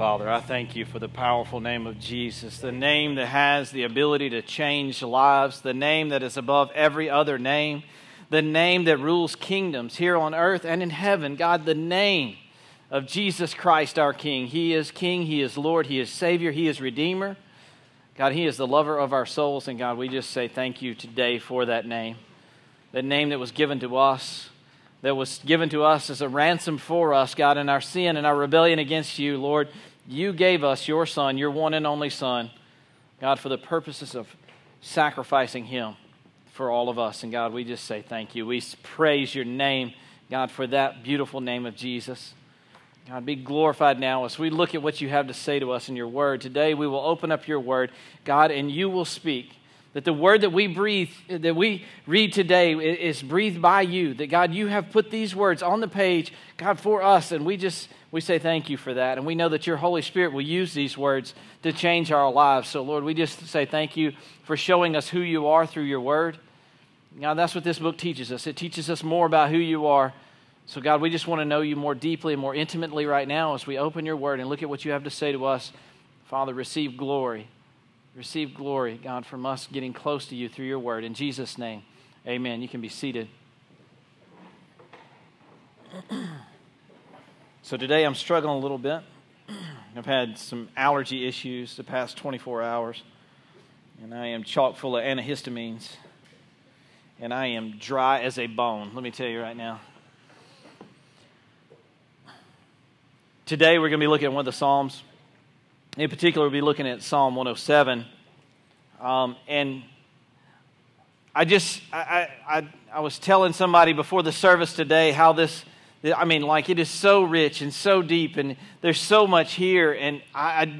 Father, I thank you for the powerful name of Jesus, the name that has the ability to change lives, the name that is above every other name, the name that rules kingdoms here on earth and in heaven. God, the name of Jesus Christ, our King. He is King, He is Lord, He is Savior, He is Redeemer. God, He is the lover of our souls, and God, we just say thank you today for that name that was given to us. That was given to us as a ransom for us, God, in our sin and our rebellion against you, Lord. You gave us your Son, your one and only Son, God, for the purposes of sacrificing Him for all of us. And God, we just say thank you. We praise your name, God, for that beautiful name of Jesus. God, be glorified now as we look at what you have to say to us in your word. Today we will open up your word, God, and you will speak. That the word that we read today is breathed by you. That, God, you have put these words on the page, God, for us. And we say thank you for that. And we know that your Holy Spirit will use these words to change our lives. So, Lord, we just say thank you for showing us who you are through your word. Now, that's what this book teaches us. It teaches us more about who you are. So, God, we just want to know you more deeply and more intimately right now as we open your word and look at what you have to say to us. Father, receive glory. Receive glory, God, from us getting close to you through your word. In Jesus' name, amen. You can be seated. So today I'm struggling a little bit. I've had some allergy issues the past 24 hours, and I am chock full of antihistamines, and I am dry as a bone. Let me tell you right now. Today we're going to be looking at one of the Psalms. In particular, we'll be looking at Psalm 107, and I was telling somebody before the service today how it is so rich and so deep, and there's so much here, and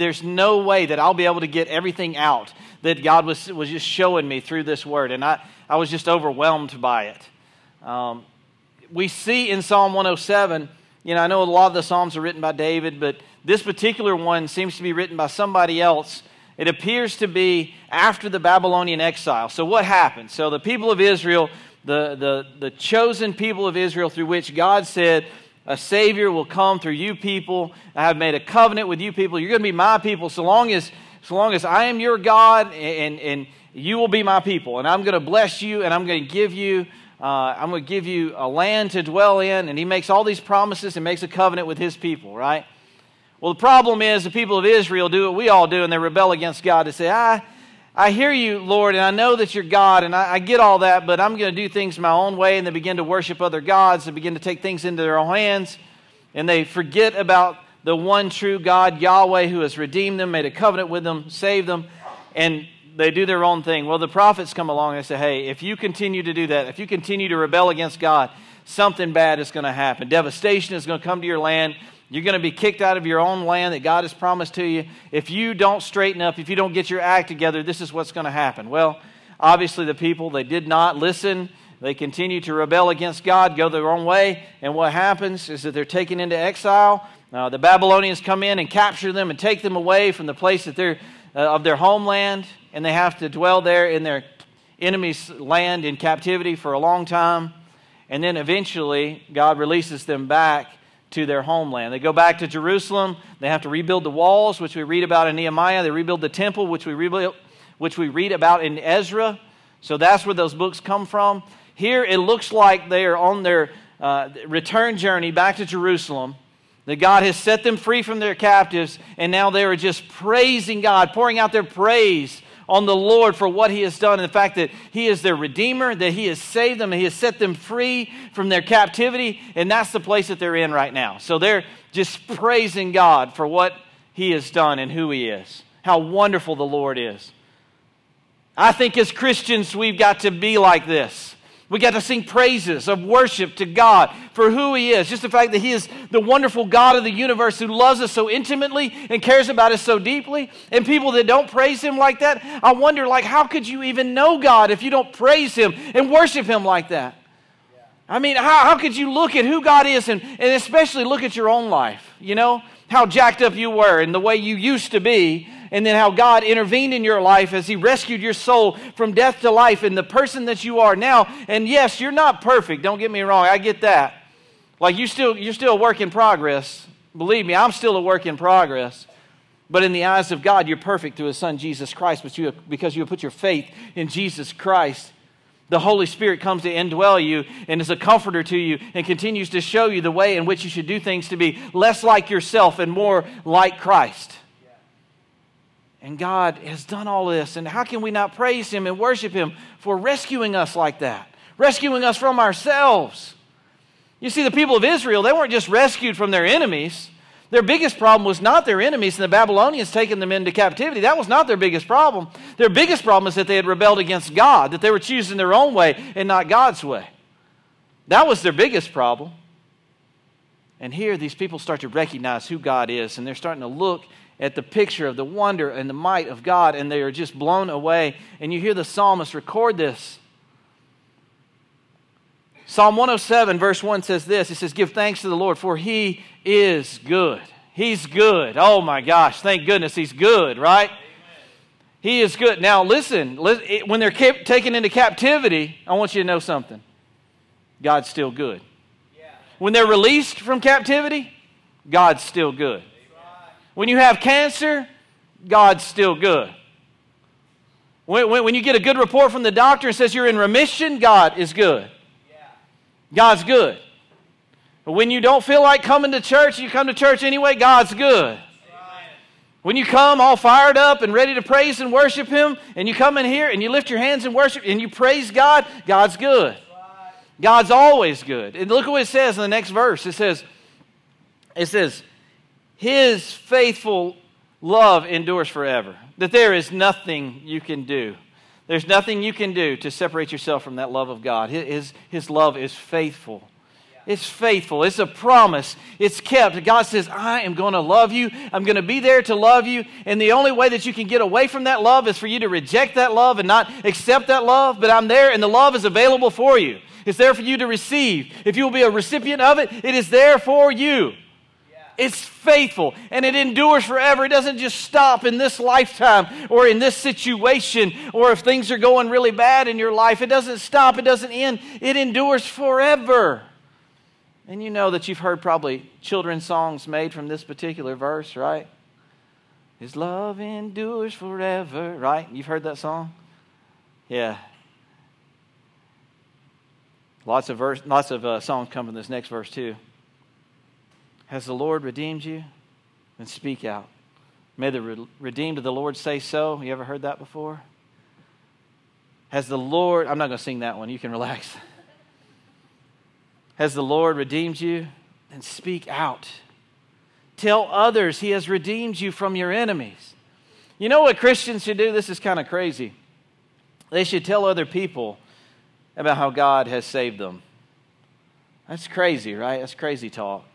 there's no way that I'll be able to get everything out that God was just showing me through this word, and I was just overwhelmed by it. We see in Psalm 107, you know, I know a lot of the Psalms are written by David, but this particular one seems to be written by somebody else. It appears to be after the Babylonian exile. So what happened? So the people of Israel, the chosen people of Israel through which God said, a Savior will come through you people. I have made a covenant with you people. You're going to be my people so long as I am your God, and you will be my people. And I'm going to bless you, and I'm going to give you a land to dwell in. And he makes all these promises and makes a covenant with his people, right? Well, the problem is the people of Israel do what we all do, and they rebel against God. They say, I hear you, Lord, and I know that you're God, and I get all that, but I'm going to do things my own way. And they begin to worship other gods. They begin to take things into their own hands, and they forget about the one true God, Yahweh, who has redeemed them, made a covenant with them, saved them, and they do their own thing. Well, the prophets come along and say, hey, if you continue to do that, if you continue to rebel against God, something bad is going to happen. Devastation is going to come to your land. You're going to be kicked out of your own land that God has promised to you. If you don't straighten up, if you don't get your act together, this is what's going to happen. Well, obviously the people, they did not listen. They continue to rebel against God, go their own way. And what happens is that they're taken into exile. The Babylonians come in and capture them and take them away from the place that they're of their homeland, and they have to dwell there in their enemy's land in captivity for a long time, and then eventually God releases them back to their homeland. They go back to Jerusalem. They have to rebuild the walls, which we read about in Nehemiah. They rebuild the temple, which we read about in Ezra. So that's where those books come from. Here it looks like they are on their return journey back to Jerusalem, that God has set them free from their captives, and now they are just praising God, pouring out their praise on the Lord for what He has done, and the fact that He is their Redeemer, that He has saved them, and He has set them free from their captivity, and that's the place that they're in right now. So they're just praising God for what He has done and who He is, how wonderful the Lord is. I think as Christians, we've got to be like this. We got to sing praises of worship to God for who He is. Just the fact that He is the wonderful God of the universe who loves us so intimately and cares about us so deeply. And people that don't praise Him like that, I wonder, like, how could you even know God if you don't praise Him and worship Him like that? Yeah. I mean, how could you look at who God is and especially look at your own life, you know? How jacked up you were and the way you used to be, and then how God intervened in your life as He rescued your soul from death to life and the person that you are now. And yes, you're not perfect. Don't get me wrong. I get that. Like, you're still a work in progress. Believe me, I'm still a work in progress. But in the eyes of God, you're perfect through His Son, Jesus Christ, because you have put your faith in Jesus Christ. The Holy Spirit comes to indwell you and is a comforter to you and continues to show you the way in which you should do things to be less like yourself and more like Christ. And God has done all this. And how can we not praise Him and worship Him for rescuing us like that? Rescuing us from ourselves. You see, the people of Israel, they weren't just rescued from their enemies. Their biggest problem was not their enemies and the Babylonians taking them into captivity. That was not their biggest problem. Their biggest problem is that they had rebelled against God, that they were choosing their own way and not God's way. That was their biggest problem. And here these people start to recognize who God is, and they're starting to look at the picture of the wonder and the might of God, and they are just blown away. And you hear the psalmist record this. Psalm 107 verse 1 says this. It says, give thanks to the Lord, for He is good. He's good. Oh my gosh, thank goodness He's good, right? Amen. He is good. Now listen, when they're taken into captivity, I want you to know something. God's still good. Yeah. When they're released from captivity, God's still good. Right. When you have cancer, God's still good. When you get a good report from the doctor and says you're in remission, God is good. God's good. When you don't feel like coming to church, you come to church anyway, God's good. Amen. When you come all fired up and ready to praise and worship Him, and you come in here and you lift your hands and worship and you praise God, God's good. Right. God's always good. And look at what it says in the next verse. It says, His faithful love endures forever. That there is nothing you can do. There's nothing you can do to separate yourself from that love of God. His love is faithful. It's faithful. It's a promise. It's kept. God says, I am going to love you. I'm going to be there to love you. And the only way that you can get away from that love is for you to reject that love and not accept that love. But I'm there, and the love is available for you. It's there for you to receive. If you will be a recipient of it, it is there for you. It's faithful, and it endures forever. It doesn't just stop in this lifetime or in this situation or if things are going really bad in your life. It doesn't stop. It doesn't end. It endures forever. And you know that you've heard probably children's songs made from this particular verse, right? His love endures forever, right? You've heard that song? Yeah. Lots of songs come from this next verse too. Has the Lord redeemed you? Then speak out. May the redeemed of the Lord say so. You ever heard that before? Has the Lord... I'm not going to sing that one. You can relax. Has the Lord redeemed you? Then speak out. Tell others He has redeemed you from your enemies. You know what Christians should do? This is kind of crazy. They should tell other people about how God has saved them. That's crazy, right? That's crazy talk.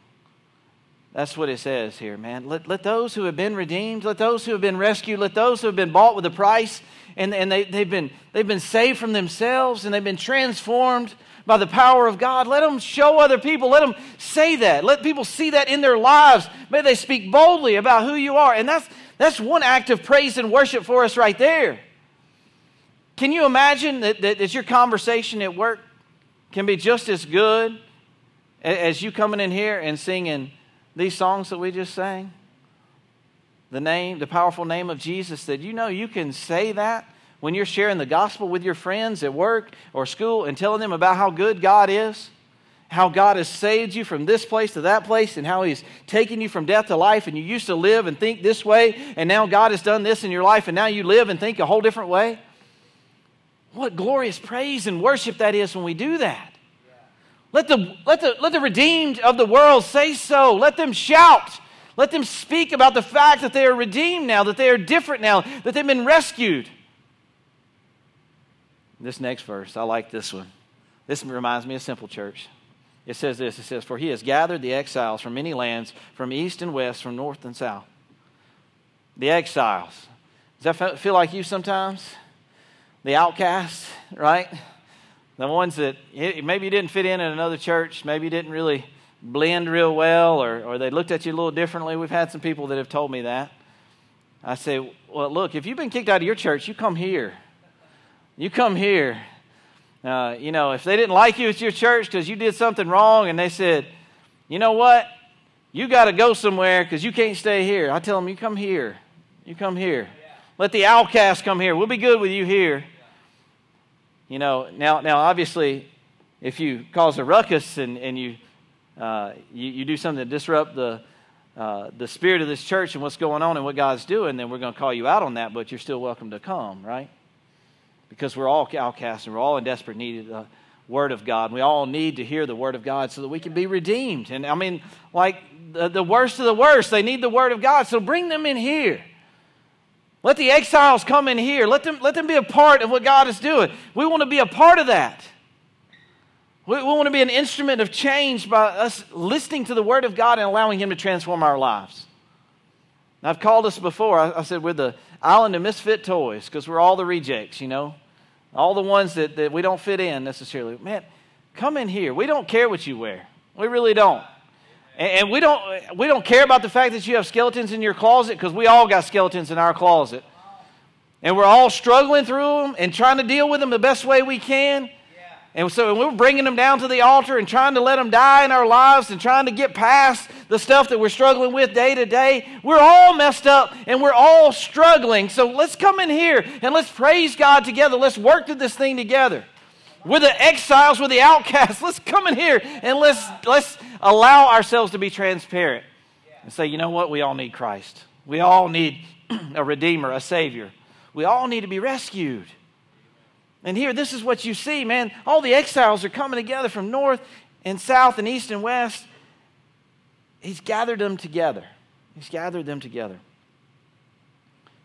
That's what it says here, man. Let those who have been redeemed, let those who have been rescued, let those who have been bought with a price, and they've been saved from themselves, and they've been transformed by the power of God. Let them show other people. Let them say that. Let people see that in their lives. May they speak boldly about who you are. And that's one act of praise and worship for us right there. Can you imagine that your conversation at work can be just as good as you coming in here and singing these songs that we just sang, the powerful name of Jesus, that you know you can say that when you're sharing the gospel with your friends at work or school and telling them about how good God is, how God has saved you from this place to that place, and how He's taken you from death to life, and you used to live and think this way, and now God has done this in your life, and now you live and think a whole different way. What glorious praise and worship that is when we do that. Let the redeemed of the world say so. Let them shout. Let them speak about the fact that they are redeemed now, that they are different now, that they've been rescued. This next verse, I like this one. This reminds me of Simple Church. It says this, for He has gathered the exiles from many lands, from east and west, from north and south. The exiles. Does that feel like you sometimes? The outcasts, right? The ones that maybe you didn't fit in at another church, maybe you didn't really blend real well, or they looked at you a little differently. We've had some people that have told me that. I say, well, look, if you've been kicked out of your church, you come here. You come here. You know, if they didn't like you at your church because you did something wrong, and they said, you know what? You got to go somewhere because you can't stay here. I tell them, you come here. You come here. Let the outcast come here. We'll be good with you here. You know, now obviously, if you cause a ruckus and you do something to disrupt the spirit of this church and what's going on and what God's doing, then we're going to call you out on that, but you're still welcome to come, right? Because we're all outcasts and we're all in desperate need of the Word of God. We all need to hear the Word of God so that we can be redeemed. And I mean, like the worst of the worst, they need the Word of God, so bring them in here. Let the exiles come in here. Let them be a part of what God is doing. We want to be a part of that. We want to be an instrument of change by us listening to the Word of God and allowing Him to transform our lives. And I've called us before. I said we're the island of misfit toys because we're all the rejects, you know. All the ones that we don't fit in necessarily. Man, come in here. We don't care what you wear. We really don't. And we don't care about the fact that you have skeletons in your closet because we all got skeletons in our closet. And we're all struggling through them and trying to deal with them the best way we can. And so we're bringing them down to the altar and trying to let them die in our lives and trying to get past the stuff that we're struggling with day to day. We're all messed up and we're all struggling. So let's come in here and let's praise God together. Let's work through this thing together. We're the exiles, we're the outcasts. Let's come in here and let's allow ourselves to be transparent and say, you know what? We all need Christ. We all need a Redeemer, a Savior. We all need to be rescued. And here, this is what you see, man. All the exiles are coming together from north and south and east and west. He's gathered them together. He's gathered them together.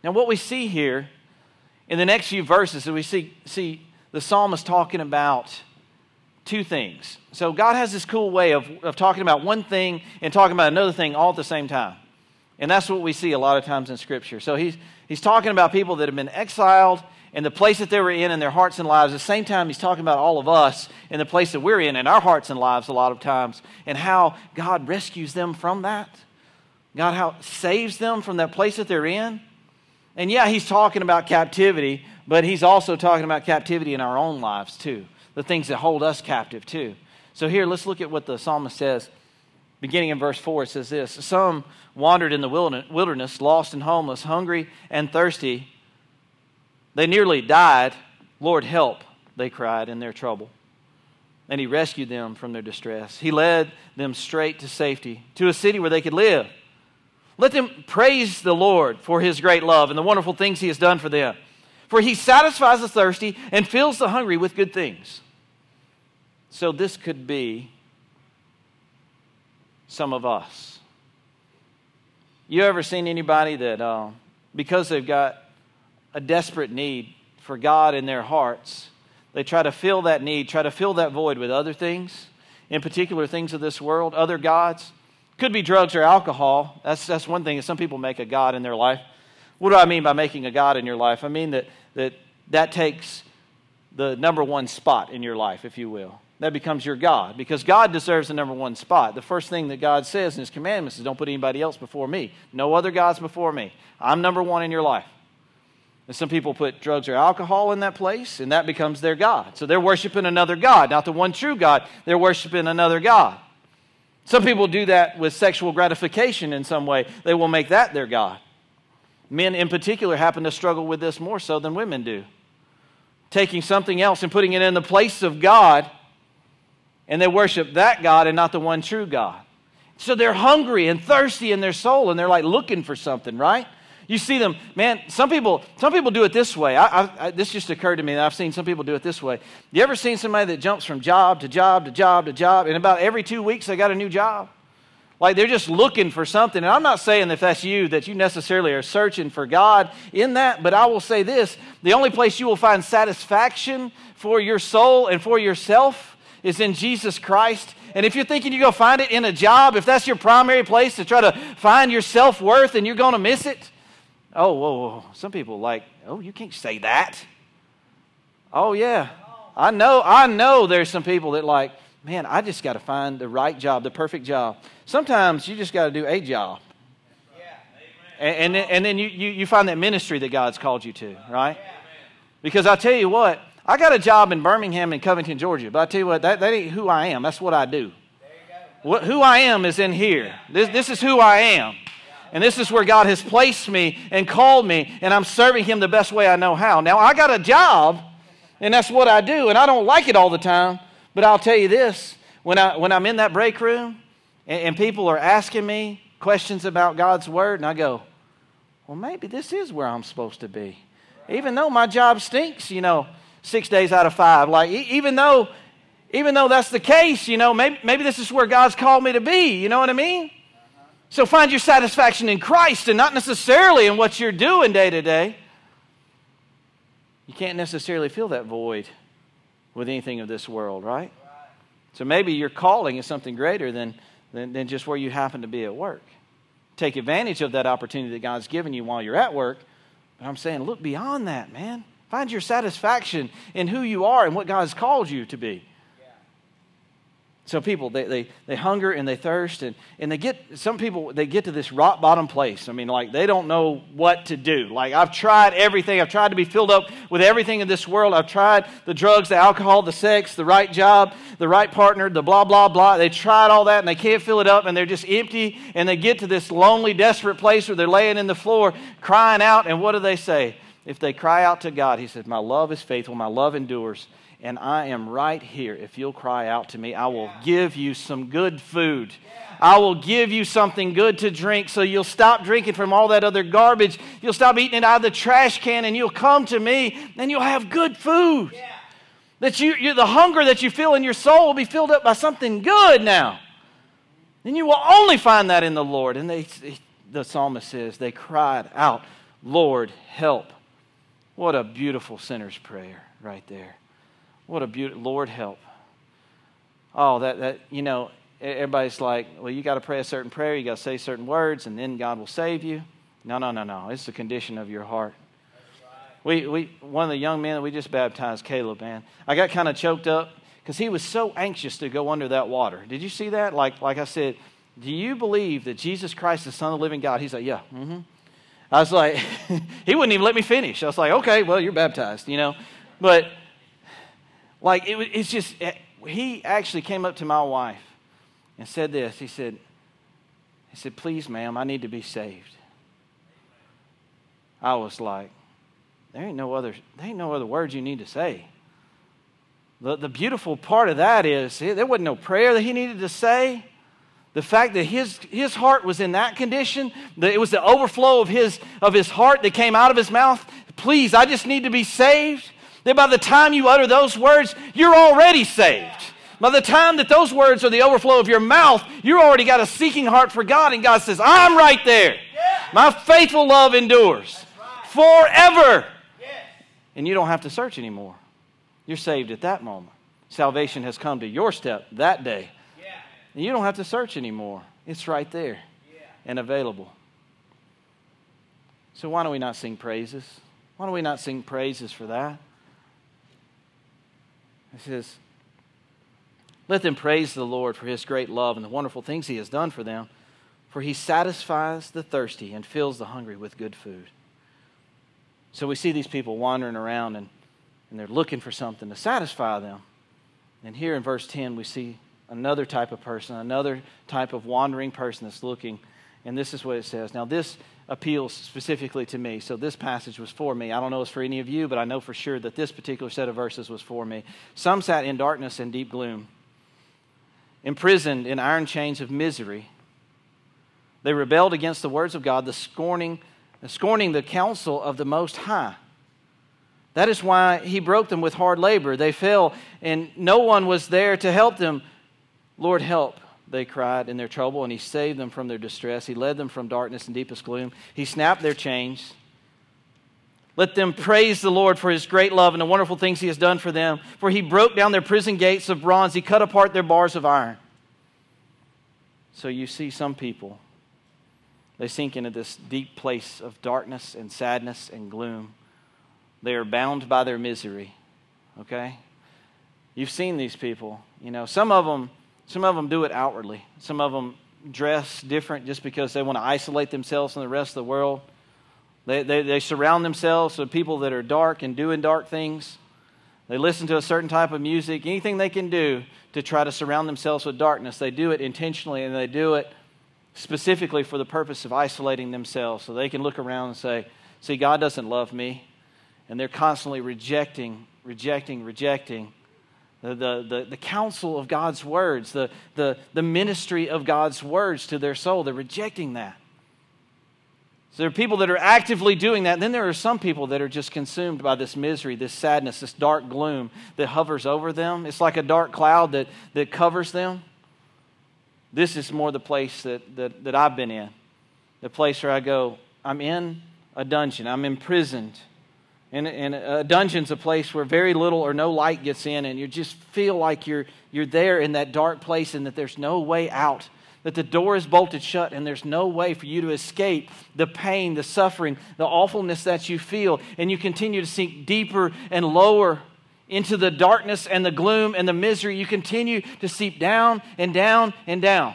Now, what we see here in the next few verses is we see the psalmist talking about two things. So God has this cool way of talking about one thing and talking about another thing all at the same time. And that's what we see a lot of times in Scripture. So he's talking about people that have been exiled and the place that they were in their hearts and lives. At the same time, he's talking about all of us and the place that we're in our hearts and lives a lot of times and how God rescues them from that. God saves them from that place that they're in. And yeah, he's talking about captivity, but he's also talking about captivity in our own lives too, the things that hold us captive too. So here, let's look at what the psalmist says. Beginning in verse 4, it says this: "Some wandered in the wilderness, lost and homeless, hungry and thirsty. They nearly died. Lord, help, they cried in their trouble. And he rescued them from their distress. He led them straight to safety, to a city where they could live. Let them praise the Lord for his great love and the wonderful things he has done for them. For he satisfies the thirsty and fills the hungry with good things." So this could be some of us. You ever seen anybody that because they've got a desperate need for God in their hearts, they try to fill that need, try to fill that void with other things, in particular things of this world, other gods? Could be drugs or alcohol. That's one thing. Some people make a God in their life. What do I mean by making a God in your life? I mean that takes the number one spot in your life, if you will. That becomes your God, because God deserves the number one spot. The first thing that God says in his commandments is, don't put anybody else before me. No other gods before me. I'm number one in your life. And some people put drugs or alcohol in that place, and that becomes their God. So they're worshiping another God, not the one true God. They're worshiping another God. Some people do that with sexual gratification in some way. They will make that their God. Men in particular happen to struggle with this more so than women do. Taking something else and putting it in the place of God, and they worship that God and not the one true God. So they're hungry and thirsty in their soul, and they're like looking for something, right? You see them, man, some people do it this way. This just occurred to me, and I've seen some people do it this way. You ever seen somebody that jumps from job to job to job to job, and about every 2 weeks they got a new job? Like they're just looking for something. And I'm not saying if that's you, that you necessarily are searching for God in that, but I will say this: the only place you will find satisfaction for your soul and for yourself is in Jesus Christ. And if you're thinking you're going to find it in a job, if that's your primary place to try to find your self-worth, and you're going to miss it. Oh, whoa. Some people like, oh, you can't say that. Oh, yeah. I know there's some people that like, man, I just got to find the right job, the perfect job. Sometimes you just got to do a job. Yeah. Amen. And then you find that ministry that God's called you to, right? Yeah. Because I'll tell you what, I got a job in Birmingham and Covington, Georgia, but I tell you what, that ain't who I am. That's what I do. There you go. Who I am is in here. This is who I am. And this is where God has placed me and called me, and I'm serving Him the best way I know how. Now, I got a job, and that's what I do, and I don't like it all the time, but I'll tell you this. When I'm in that break room and people are asking me questions about God's Word, and I go, well, maybe this is where I'm supposed to be. Even though my job stinks, 6 days out of 5. Like, even though that's the case, maybe this is where God's called me to be. You know what I mean? So find your satisfaction in Christ and not necessarily in what you're doing day to day. You can't necessarily fill that void with anything of this world, right? So maybe your calling is something greater than just where you happen to be at work. Take advantage of that opportunity that God's given you while you're at work. But I'm saying, look beyond that, man. Find your satisfaction in who you are and what God's called you to be. So people, they hunger and they thirst, and some people get to this rock bottom place. I mean, like, they don't know what to do. Like, I've tried everything. I've tried to be filled up with everything in this world. I've tried the drugs, the alcohol, the sex, the right job, the right partner, the blah, blah, blah. They tried all that, and they can't fill it up, and they're just empty, and they get to this lonely, desperate place where they're laying in the floor crying out, and what do they say? If they cry out to God, He says, my love is faithful, my love endures. And I am right here. If you'll cry out to me, I will give you some good food. I will give you something good to drink so you'll stop drinking from all that other garbage. You'll stop eating it out of the trash can, and you'll come to me, and you'll have good food. Yeah. That the hunger that you feel in your soul will be filled up by something good now. And you will only find that in the Lord. And the psalmist says, they cried out, Lord, help. What a beautiful sinner's prayer right there. What a beautiful, Lord help. Oh, that everybody's like, well, you got to pray a certain prayer, you got to say certain words, and then God will save you. No. It's the condition of your heart. Right. One of the young men that we just baptized, Caleb, man, I got kind of choked up because he was so anxious to go under that water. Did you see that? Like I said, do you believe that Jesus Christ, the Son of the living God? He's like, yeah, mm-hmm. I was like, he wouldn't even let me finish. I was like, okay, well, you're baptized, but... Like, it's just, he actually came up to my wife and said this. He said, please, ma'am, I need to be saved. I was like, there ain't no other words you need to say. The beautiful part of that is, there wasn't no prayer that he needed to say. The fact that his heart was in that condition, that it was the overflow of his heart that came out of his mouth. Please, I just need to be saved. That by the time you utter those words, you're already saved. By the time that those words are the overflow of your mouth, you've already got a seeking heart for God, and God says, I'm right there. Yeah. My faithful love endures forever. Yes. And you don't have to search anymore. You're saved at that moment. Salvation has come to your step that day. Yeah. And you don't have to search anymore. It's right there and available. So why don't we not sing praises? Why don't we not sing praises for that? It says, let them praise the Lord for His great love and the wonderful things He has done for them, for He satisfies the thirsty and fills the hungry with good food. So we see these people wandering around, and they're looking for something to satisfy them. And here in verse 10, we see another type of person, another type of wandering person that's looking. And this is what it says. Now, this appeals specifically to me. So this passage was for me. I don't know if it's for any of you, but I know for sure that this particular set of verses was for me. Some sat in darkness and deep gloom, imprisoned in iron chains of misery. They rebelled against the words of God, scorning the counsel of the Most High. That is why He broke them with hard labor. They fell, and no one was there to help them. Lord, help. They cried in their trouble, and He saved them from their distress. He led them from darkness and deepest gloom. He snapped their chains. Let them praise the Lord for His great love and the wonderful things He has done for them. For He broke down their prison gates of bronze. He cut apart their bars of iron. So you see some people, they sink into this deep place of darkness and sadness and gloom. They are bound by their misery, okay? You've seen these people. Some of them do it outwardly. Some of them dress different just because they want to isolate themselves from the rest of the world. They surround themselves with people that are dark and doing dark things. They listen to a certain type of music. Anything they can do to try to surround themselves with darkness, they do it intentionally, and they do it specifically for the purpose of isolating themselves so they can look around and say, see, God doesn't love me. And they're constantly rejecting the counsel of God's words, the ministry of God's words to their soul. They're rejecting that. So there are people that are actively doing that. And then there are some people that are just consumed by this misery, this sadness, this dark gloom that hovers over them. It's like a dark cloud that covers them. This is more the place that I've been in. The place where I go, I'm in a dungeon. I'm imprisoned. And a dungeon's a place where very little or no light gets in, and you just feel like you're there in that dark place and that there's no way out, that the door is bolted shut and there's no way for you to escape the pain, the suffering, the awfulness that you feel. And you continue to sink deeper and lower into the darkness and the gloom and the misery. You continue to seep down and down and down.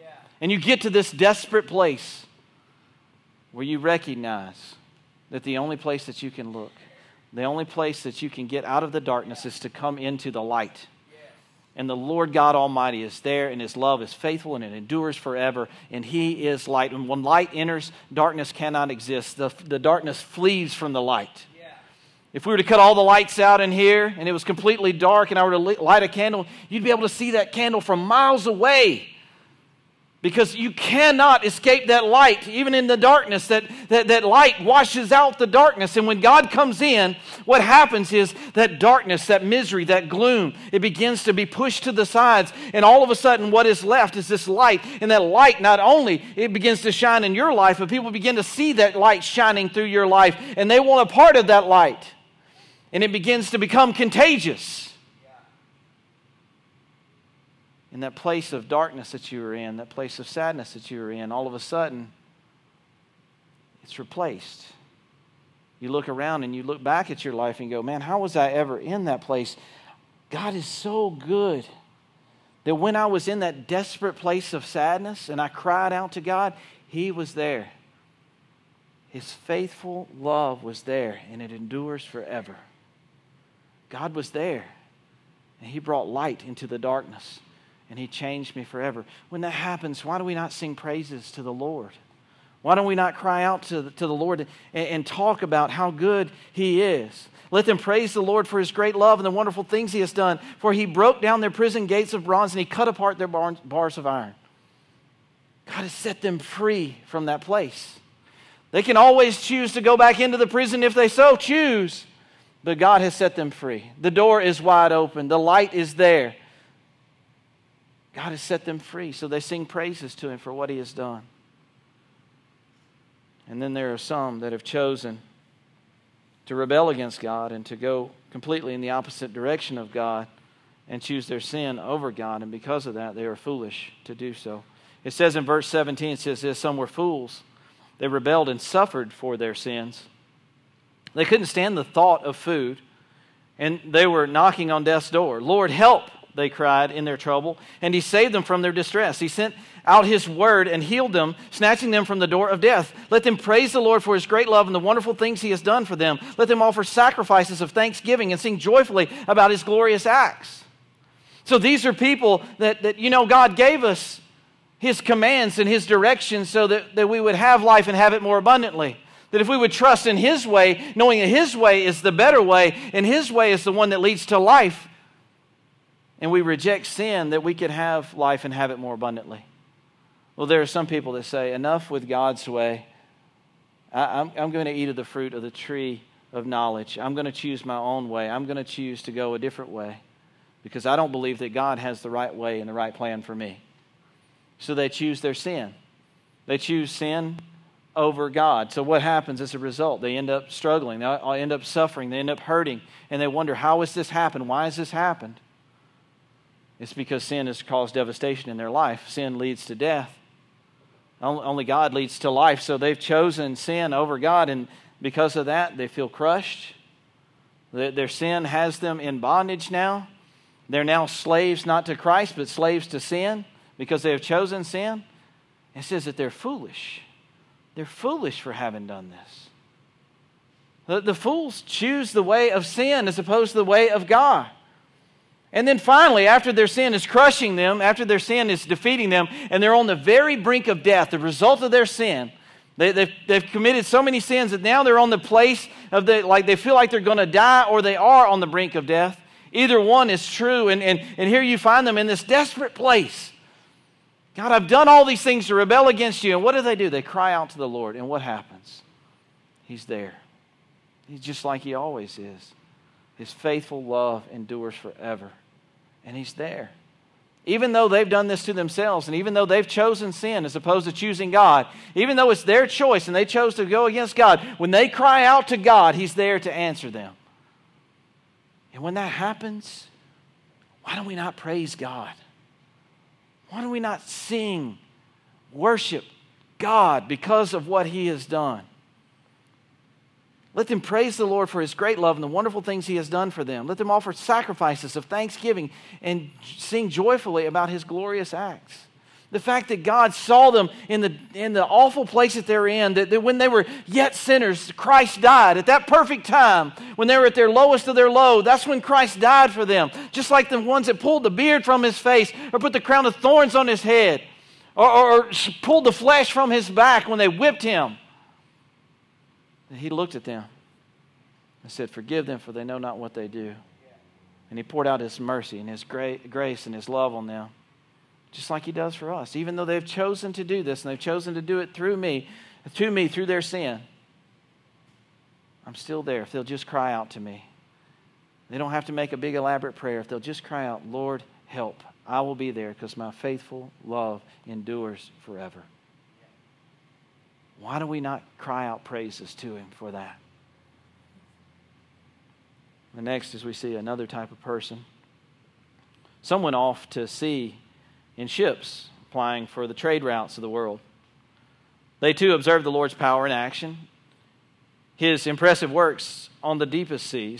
Yeah. And you get to this desperate place where you recognize that the only place that you can look, the only place that you can get out of the darkness is to come into the light. And the Lord God Almighty is there, and His love is faithful, and it endures forever, and He is light. And when light enters, darkness cannot exist. The darkness flees from the light. Yeah. If we were to cut all the lights out in here, and it was completely dark, and I were to light a candle, you'd be able to see that candle from miles away, because you cannot escape that light, even in the darkness. That light washes out the darkness. And when God comes in, what happens is that darkness, that misery, that gloom, it begins to be pushed to the sides. And all of a sudden, what is left is this light. And that light, not only it begins to shine in your life, but people begin to see that light shining through your life. And they want a part of that light. And it begins to become contagious. In that place of darkness that you were in, that place of sadness that you were in, all of a sudden, it's replaced. You look around and you look back at your life and go, man, how was I ever in that place? God is so good that when I was in that desperate place of sadness and I cried out to God, He was there. His faithful love was there, and it endures forever. God was there, and He brought light into the darkness. And He changed me forever. When that happens, why do we not sing praises to the Lord? Why don't we not cry out to the Lord and talk about how good He is? Let them praise the Lord for His great love and the wonderful things He has done. For He broke down their prison gates of bronze, and He cut apart their bars of iron. God has set them free from that place. They can always choose to go back into the prison if they so choose. But God has set them free. The door is wide open. The light is there. God has set them free, so they sing praises to Him for what He has done. And then there are some that have chosen to rebel against God and to go completely in the opposite direction of God and choose their sin over God, and because of that, they are foolish to do so. It says in verse 17, it says this, some were fools. They rebelled and suffered for their sins. They couldn't stand the thought of food, and they were knocking on death's door. Lord, help! They cried in their trouble, and He saved them from their distress. He sent out His word and healed them, snatching them from the door of death. Let them praise the Lord for His great love and the wonderful things He has done for them. Let them offer sacrifices of thanksgiving and sing joyfully about His glorious acts. So these are people that you know, God gave us His commands and His directions so that we would have life and have it more abundantly. That if we would trust in His way, knowing that His way is the better way and His way is the one that leads to life, and we reject sin, that we could have life and have it more abundantly. Well, there are some people that say, enough with God's way. I'm going to eat of the fruit of the tree of knowledge. I'm going to choose my own way. I'm going to choose to go a different way because I don't believe that God has the right way and the right plan for me. So they choose their sin. They choose sin over God. So what happens as a result? They end up struggling. They end up suffering. They end up hurting. And they wonder, how has this happened? Why has this happened? It's because sin has caused devastation in their life. Sin leads to death. Only God leads to life. So they've chosen sin over God, and because of that, they feel crushed. Their sin has them in bondage now. They're now slaves not to Christ, but slaves to sin because they have chosen sin. It says that they're foolish. They're foolish for having done this. The fools choose the way of sin as opposed to the way of God. And then finally, after their sin is crushing them, after their sin is defeating them, and they're on the very brink of death, the result of their sin, they've committed so many sins that now they're on the place of they feel like they're going to die or they are on the brink of death. Either one is true, and here you find them in this desperate place. God, I've done all these things to rebel against you. And what do? They cry out to the Lord, and what happens? He's there. He's just like he always is. His faithful love endures forever. And he's there. Even though they've done this to themselves, and even though they've chosen sin as opposed to choosing God, even though it's their choice and they chose to go against God, when they cry out to God, he's there to answer them. And when that happens, why don't we not praise God? Why do we not sing, worship God because of what he has done? Let them praise the Lord for his great love and the wonderful things he has done for them. Let them offer sacrifices of thanksgiving and sing joyfully about his glorious acts. The fact that God saw them in the awful place that they're in, that when they were yet sinners, Christ died. At that perfect time, when they were at their lowest of their low, that's when Christ died for them. Just like the ones that pulled the beard from his face or put the crown of thorns on his head or pulled the flesh from his back when they whipped him. And he looked at them and said, "Forgive them, for they know not what they do." And he poured out his mercy and his grace and his love on them. Just like he does for us. Even though they've chosen to do this, and they've chosen to do it to me through their sin, I'm still there. If they'll just cry out to me. They don't have to make a big elaborate prayer. If they'll just cry out, "Lord, help," I will be there because my faithful love endures forever. Why do we not cry out praises to him for that? The next is we see another type of person. Some went off to sea in ships, applying for the trade routes of the world. They too observed the Lord's power in action, his impressive works on the deepest sea.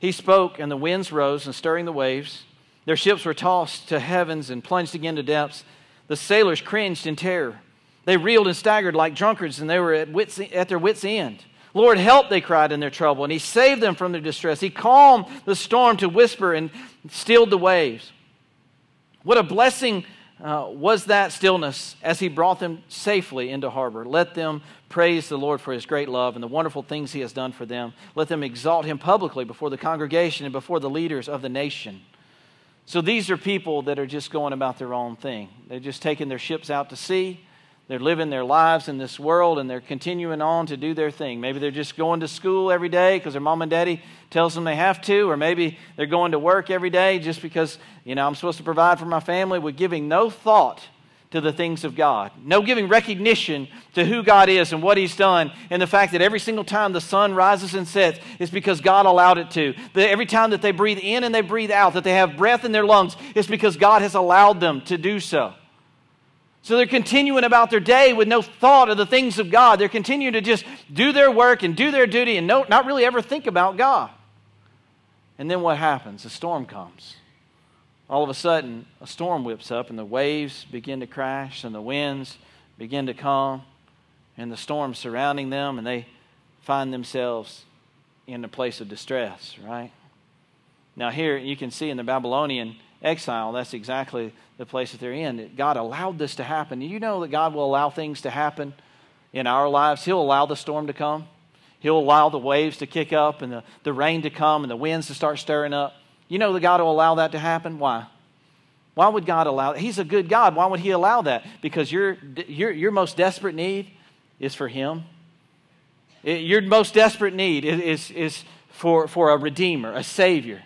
He spoke, and the winds rose, and stirring the waves. Their ships were tossed to heavens and plunged again to depths. The sailors cringed in terror. They reeled and staggered like drunkards, and they were at their wits' end. "Lord, help," they cried in their trouble, and he saved them from their distress. He calmed the storm to whisper and stilled the waves. What a blessing was that stillness as he brought them safely into harbor. Let them praise the Lord for his great love and the wonderful things he has done for them. Let them exalt him publicly before the congregation and before the leaders of the nation. So these are people that are just going about their own thing. They're just taking their ships out to sea. They're living their lives in this world, and they're continuing on to do their thing. Maybe they're just going to school every day because their mom and daddy tells them they have to, or maybe they're going to work every day just because, I'm supposed to provide for my family. We're giving no thought to the things of God, no giving recognition to who God is and what he's done, and the fact that every single time the sun rises and sets is because God allowed it to. Every time that they breathe in and they breathe out, that they have breath in their lungs, it's because God has allowed them to do so. So they're continuing about their day with no thought of the things of God. They're continuing to just do their work and do their duty and not really ever think about God. And then what happens? A storm comes. All of a sudden, a storm whips up and the waves begin to crash and the winds begin to come and the storm surrounding them, and they find themselves in a place of distress, right? Now here you can see in the Babylonian exile, that's exactly the place that they're in. God allowed this to happen. You know that God will allow things to happen in our lives. He'll allow the storm to come. He'll allow the waves to kick up and the rain to come and the winds to start stirring up. You know that God will allow that to happen. Why? Why would God allow that? He's a good God. Why would he allow that? Because your most desperate need is for him. Your most desperate need is for a redeemer, a savior.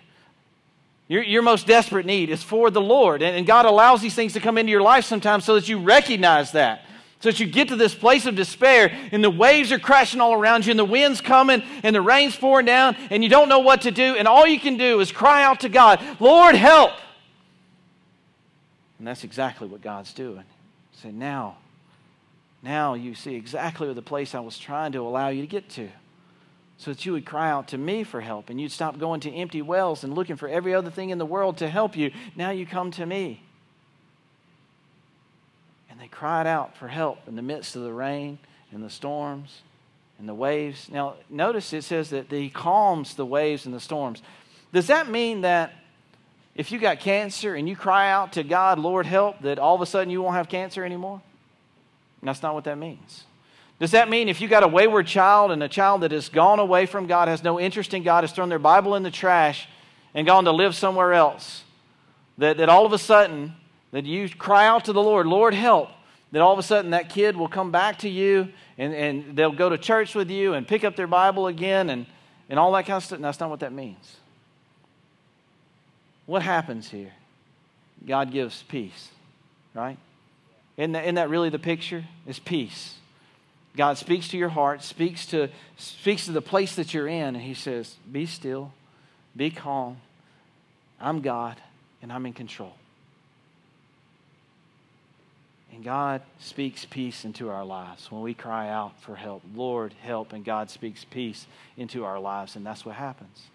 Your most desperate need is for the Lord. And God allows these things to come into your life sometimes so that you recognize that, so that you get to this place of despair and the waves are crashing all around you and the wind's coming and the rain's pouring down and you don't know what to do, and all you can do is cry out to God, "Lord, help." And that's exactly what God's doing. Say, now you see exactly the place I was trying to allow you to get to, so that you would cry out to me for help and you'd stop going to empty wells and looking for every other thing in the world to help you. Now you come to me. And they cried out for help in the midst of the rain and the storms and the waves. Now, notice it says that he calms the waves and the storms. Does that mean that if you got cancer and you cry out to God, Lord, help, that all of a sudden you won't have cancer anymore? And that's not what that means. Does that mean if you got a wayward child and a child that has gone away from God, has no interest in God, has thrown their Bible in the trash and gone to live somewhere else, that all of a sudden that you cry out to the Lord, Lord, help, that all of a sudden that kid will come back to you and they'll go to church with you and pick up their Bible again and all that kind of stuff? And that's not what that means. What happens here? God gives peace, right? Isn't that really the picture? It's peace. God speaks to your heart, speaks to the place that you're in, and he says, be still, be calm. I'm God, and I'm in control. And God speaks peace into our lives when we cry out for help. Lord, help, and God speaks peace into our lives, and that's what happens.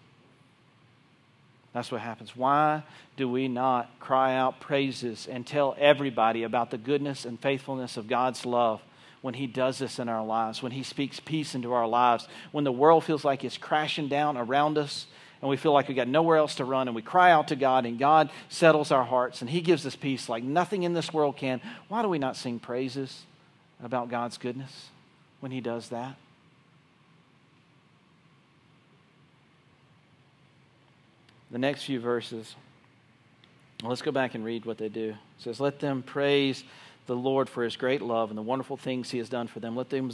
That's what happens. Why do we not cry out praises and tell everybody about the goodness and faithfulness of God's love when he does this in our lives, when he speaks peace into our lives, when the world feels like it's crashing down around us and we feel like we got nowhere else to run and we cry out to God and God settles our hearts and he gives us peace like nothing in this world can? Why do we not sing praises about God's goodness when he does that? The next few verses, let's go back and read what they do. It says, let them praise the Lord for his great love and the wonderful things he has done for them. Let them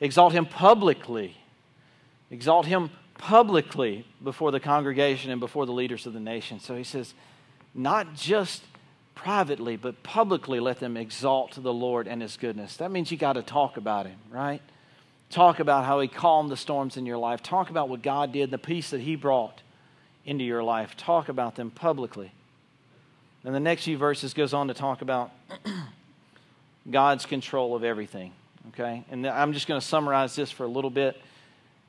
exalt him publicly. Exalt him publicly before the congregation and before the leaders of the nation. So he says, not just privately, but publicly let them exalt the Lord and his goodness. That means you got to talk about him, right? Talk about how he calmed the storms in your life. Talk about what God did, the peace that he brought into your life. Talk about them publicly. And the next few verses goes on to talk about God's control of everything, okay? And I'm just going to summarize this for a little bit,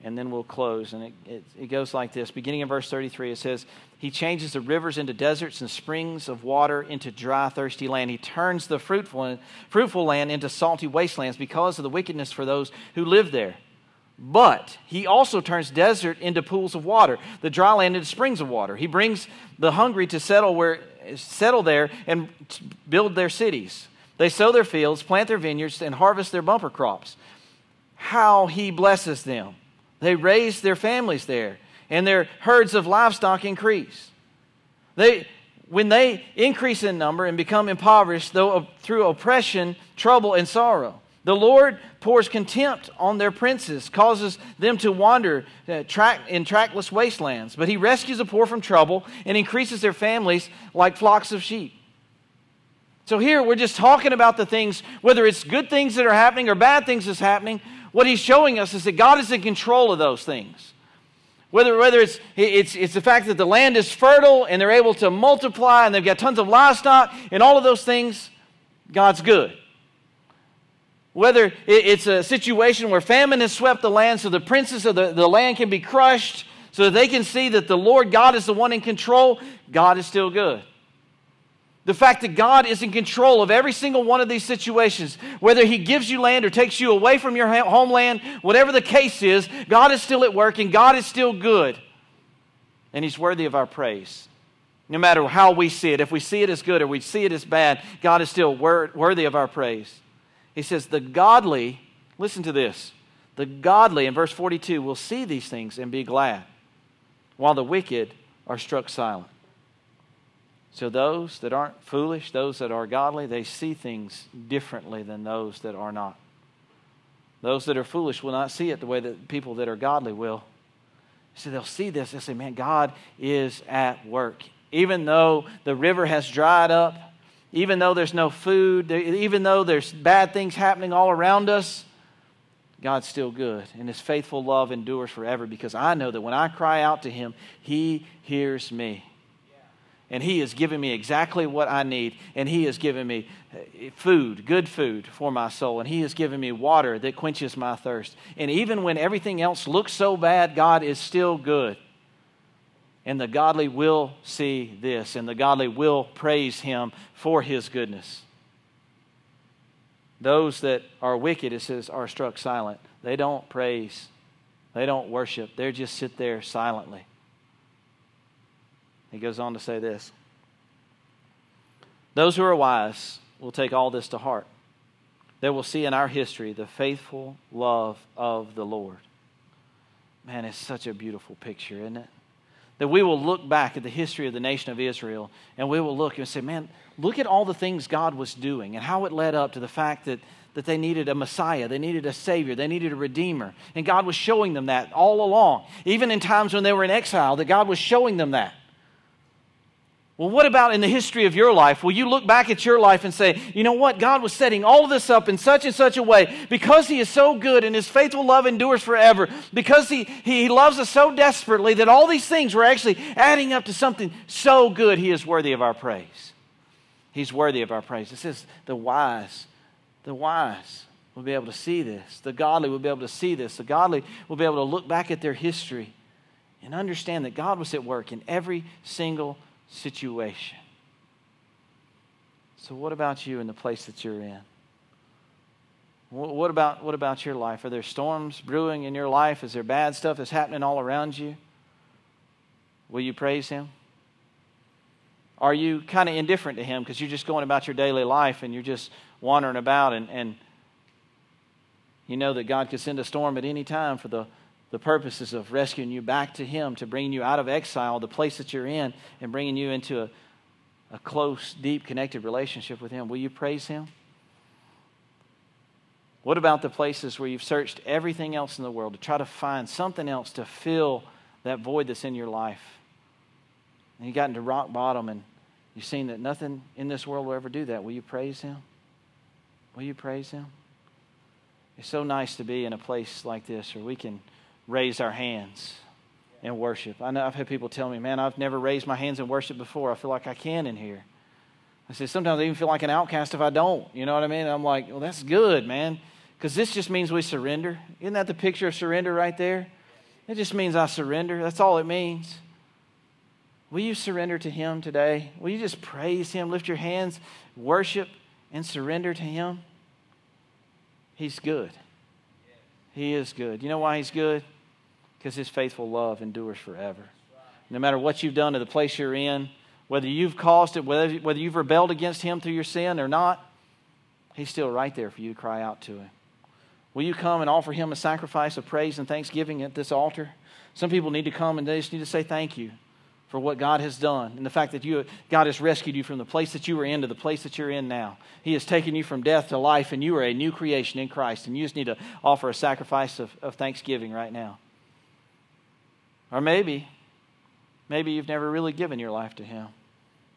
and then we'll close. And it goes like this. Beginning in verse 33, it says, he changes the rivers into deserts and springs of water into dry, thirsty land. He turns the fruitful land into salty wastelands because of the wickedness for those who live there. But he also turns desert into pools of water, the dry land into springs of water. He brings the hungry to settle there and build their cities. They sow their fields, plant their vineyards, and harvest their bumper crops. How he blesses them. They raise their families there, and their herds of livestock increase. When they increase in number and become impoverished through oppression, trouble, and sorrow, the Lord pours contempt on their princes, causes them to wander in trackless wastelands. But he rescues the poor from trouble and increases their families like flocks of sheep. So here we're just talking about the things, whether it's good things that are happening or bad things that's happening. What he's showing us is that God is in control of those things. Whether it's the fact that the land is fertile and they're able to multiply and they've got tons of livestock and all of those things, God's good. Whether it's a situation where famine has swept the land so the princes of the land can be crushed so that they can see that the Lord God is the one in control, God is still good. The fact that God is in control of every single one of these situations, whether he gives you land or takes you away from your homeland, whatever the case is, God is still at work and God is still good. And he's worthy of our praise. No matter how we see it, if we see it as good or we see it as bad, God is still worthy of our praise. He says the godly, listen to this, the godly in verse 42 will see these things and be glad while the wicked are struck silent. So those that aren't foolish, those that are godly, they see things differently than those that are not. Those that are foolish will not see it the way that people that are godly will. So they'll see this, they'll say, man, God is at work. Even though the river has dried up, even though there's no food, even though there's bad things happening all around us, God's still good. And his faithful love endures forever because I know that when I cry out to him, he hears me. And he has given me exactly what I need. And he has given me food, good food for my soul. And he has given me water that quenches my thirst. And even when everything else looks so bad, God is still good. And the godly will see this. And the godly will praise him for his goodness. Those that are wicked, it says, are struck silent. They don't praise. They don't worship. They just sit there silently. He goes on to say this. Those who are wise will take all this to heart. They will see in our history the faithful love of the Lord. Man, it's such a beautiful picture, isn't it? That we will look back at the history of the nation of Israel, and we will look and say, man, look at all the things God was doing and how it led up to the fact that they needed a Messiah, they needed a Savior, they needed a Redeemer. And God was showing them that all along, even in times when they were in exile, that God was showing them that. Well, what about in the history of your life? Will you look back at your life and say, you know what? God was setting all of this up in such and such a way because He is so good and His faithful love endures forever, because He loves us so desperately that all these things were actually adding up to something so good. He is worthy of our praise. He's worthy of our praise. It says the wise will be able to see this. The godly will be able to see this. The godly will be able to look back at their history and understand that God was at work in every single situation. So what about you in the place that you're in? What about your life? Are there storms brewing in your life? Is there bad stuff that's happening all around you? Will you praise Him? Are you kind of indifferent to Him because you're just going about your daily life and you're just wandering about and you know that God could send a storm at any time for the purpose is of rescuing you back to Him, to bringing you out of exile, the place that you're in, and bringing you into a close, deep, connected relationship with Him. Will you praise Him? What about the places where you've searched everything else in the world to try to find something else to fill that void that's in your life? And you've gotten to rock bottom, and you've seen that nothing in this world will ever do that. Will you praise Him? Will you praise Him? It's so nice to be in a place like this where we can raise our hands and worship. I know I've had people tell me, man, I've never raised my hands in worship before. I feel like I can in here. I say, sometimes I even feel like an outcast if I don't. You know what I mean? And I'm like, well, that's good, man, because this just means we surrender. Isn't that the picture of surrender right there? It just means I surrender. That's all it means. Will you surrender to Him today? Will you just praise Him, lift your hands, worship, and surrender to Him? He's good. He is good. You know why He's good? Because His faithful love endures forever. No matter what you've done to the place you're in, whether you've caused it, whether you've rebelled against Him through your sin or not, He's still right there for you to cry out to Him. Will you come and offer Him a sacrifice of praise and thanksgiving at this altar? Some people need to come and they just need to say thank you for what God has done and the fact that God has rescued you from the place that you were in to the place that you're in now. He has taken you from death to life, and you are a new creation in Christ, and you just need to offer a sacrifice of thanksgiving right now. Or maybe you've never really given your life to Him,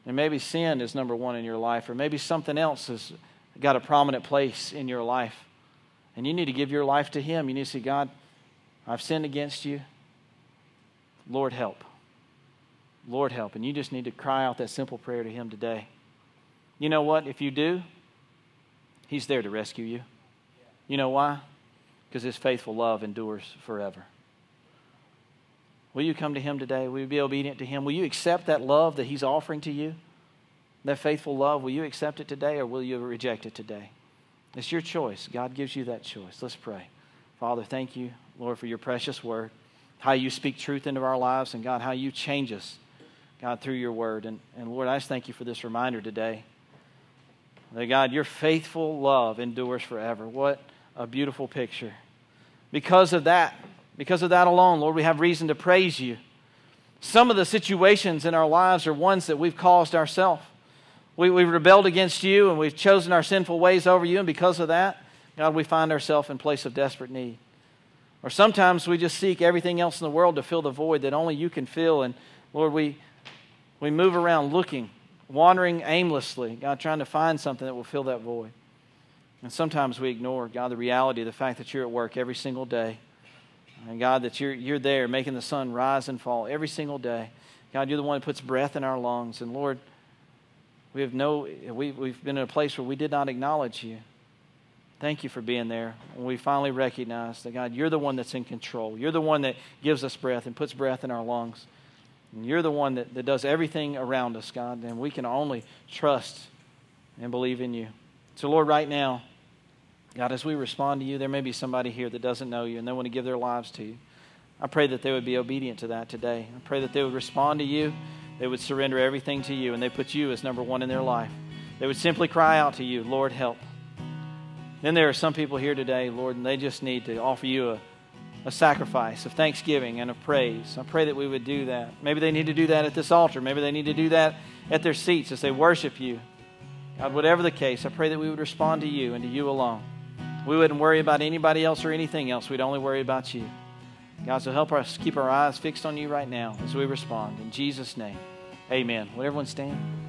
and maybe sin is number one in your life, or maybe something else has got a prominent place in your life, and you need to give your life to Him. You need to say, God, I've sinned against you. Lord, help. Lord, help. And you just need to cry out that simple prayer to Him today. You know what? If you do, He's there to rescue you. You know why? Because His faithful love endures forever. Will you come to Him today? Will you be obedient to Him? Will you accept that love that He's offering to you? That faithful love, will you accept it today or will you reject it today? It's your choice. God gives you that choice. Let's pray. Father, thank you, Lord, for your precious word, how you speak truth into our lives, and God, how you change us, God, through your word. And Lord, I just thank you for this reminder today that, God, your faithful love endures forever. What a beautiful picture. Because of that alone, Lord, we have reason to praise you. Some of the situations in our lives are ones that we've caused ourselves. We've rebelled against you, and we've chosen our sinful ways over you, and because of that, God, we find ourselves in place of desperate need. Or sometimes we just seek everything else in the world to fill the void that only you can fill, and Lord, we move around looking, wandering aimlessly, God, trying to find something that will fill that void. And sometimes we ignore, God, the reality of the fact that you're at work every single day. And God, that you're there making the sun rise and fall every single day. God, you're the one that puts breath in our lungs. And Lord, we've been in a place where we did not acknowledge you. Thank you for being there. And we finally recognize that, God, you're the one that's in control. You're the one that gives us breath and puts breath in our lungs. And you're the one that does everything around us, God. And we can only trust and believe in you. So, Lord, right now, God, as we respond to you, there may be somebody here that doesn't know you and they want to give their lives to you. I pray that they would be obedient to that today. I pray that they would respond to you, they would surrender everything to you, and they put you as number one in their life. They would simply cry out to you, Lord, help. Then there are some people here today, Lord, and they just need to offer you a sacrifice of thanksgiving and of praise. I pray that we would do that. Maybe they need to do that at this altar. Maybe they need to do that at their seats as they worship you. God, whatever the case, I pray that we would respond to you and to you alone. We wouldn't worry about anybody else or anything else. We'd only worry about you. God, so help us keep our eyes fixed on you right now as we respond. In Jesus' name, amen. Would everyone stand?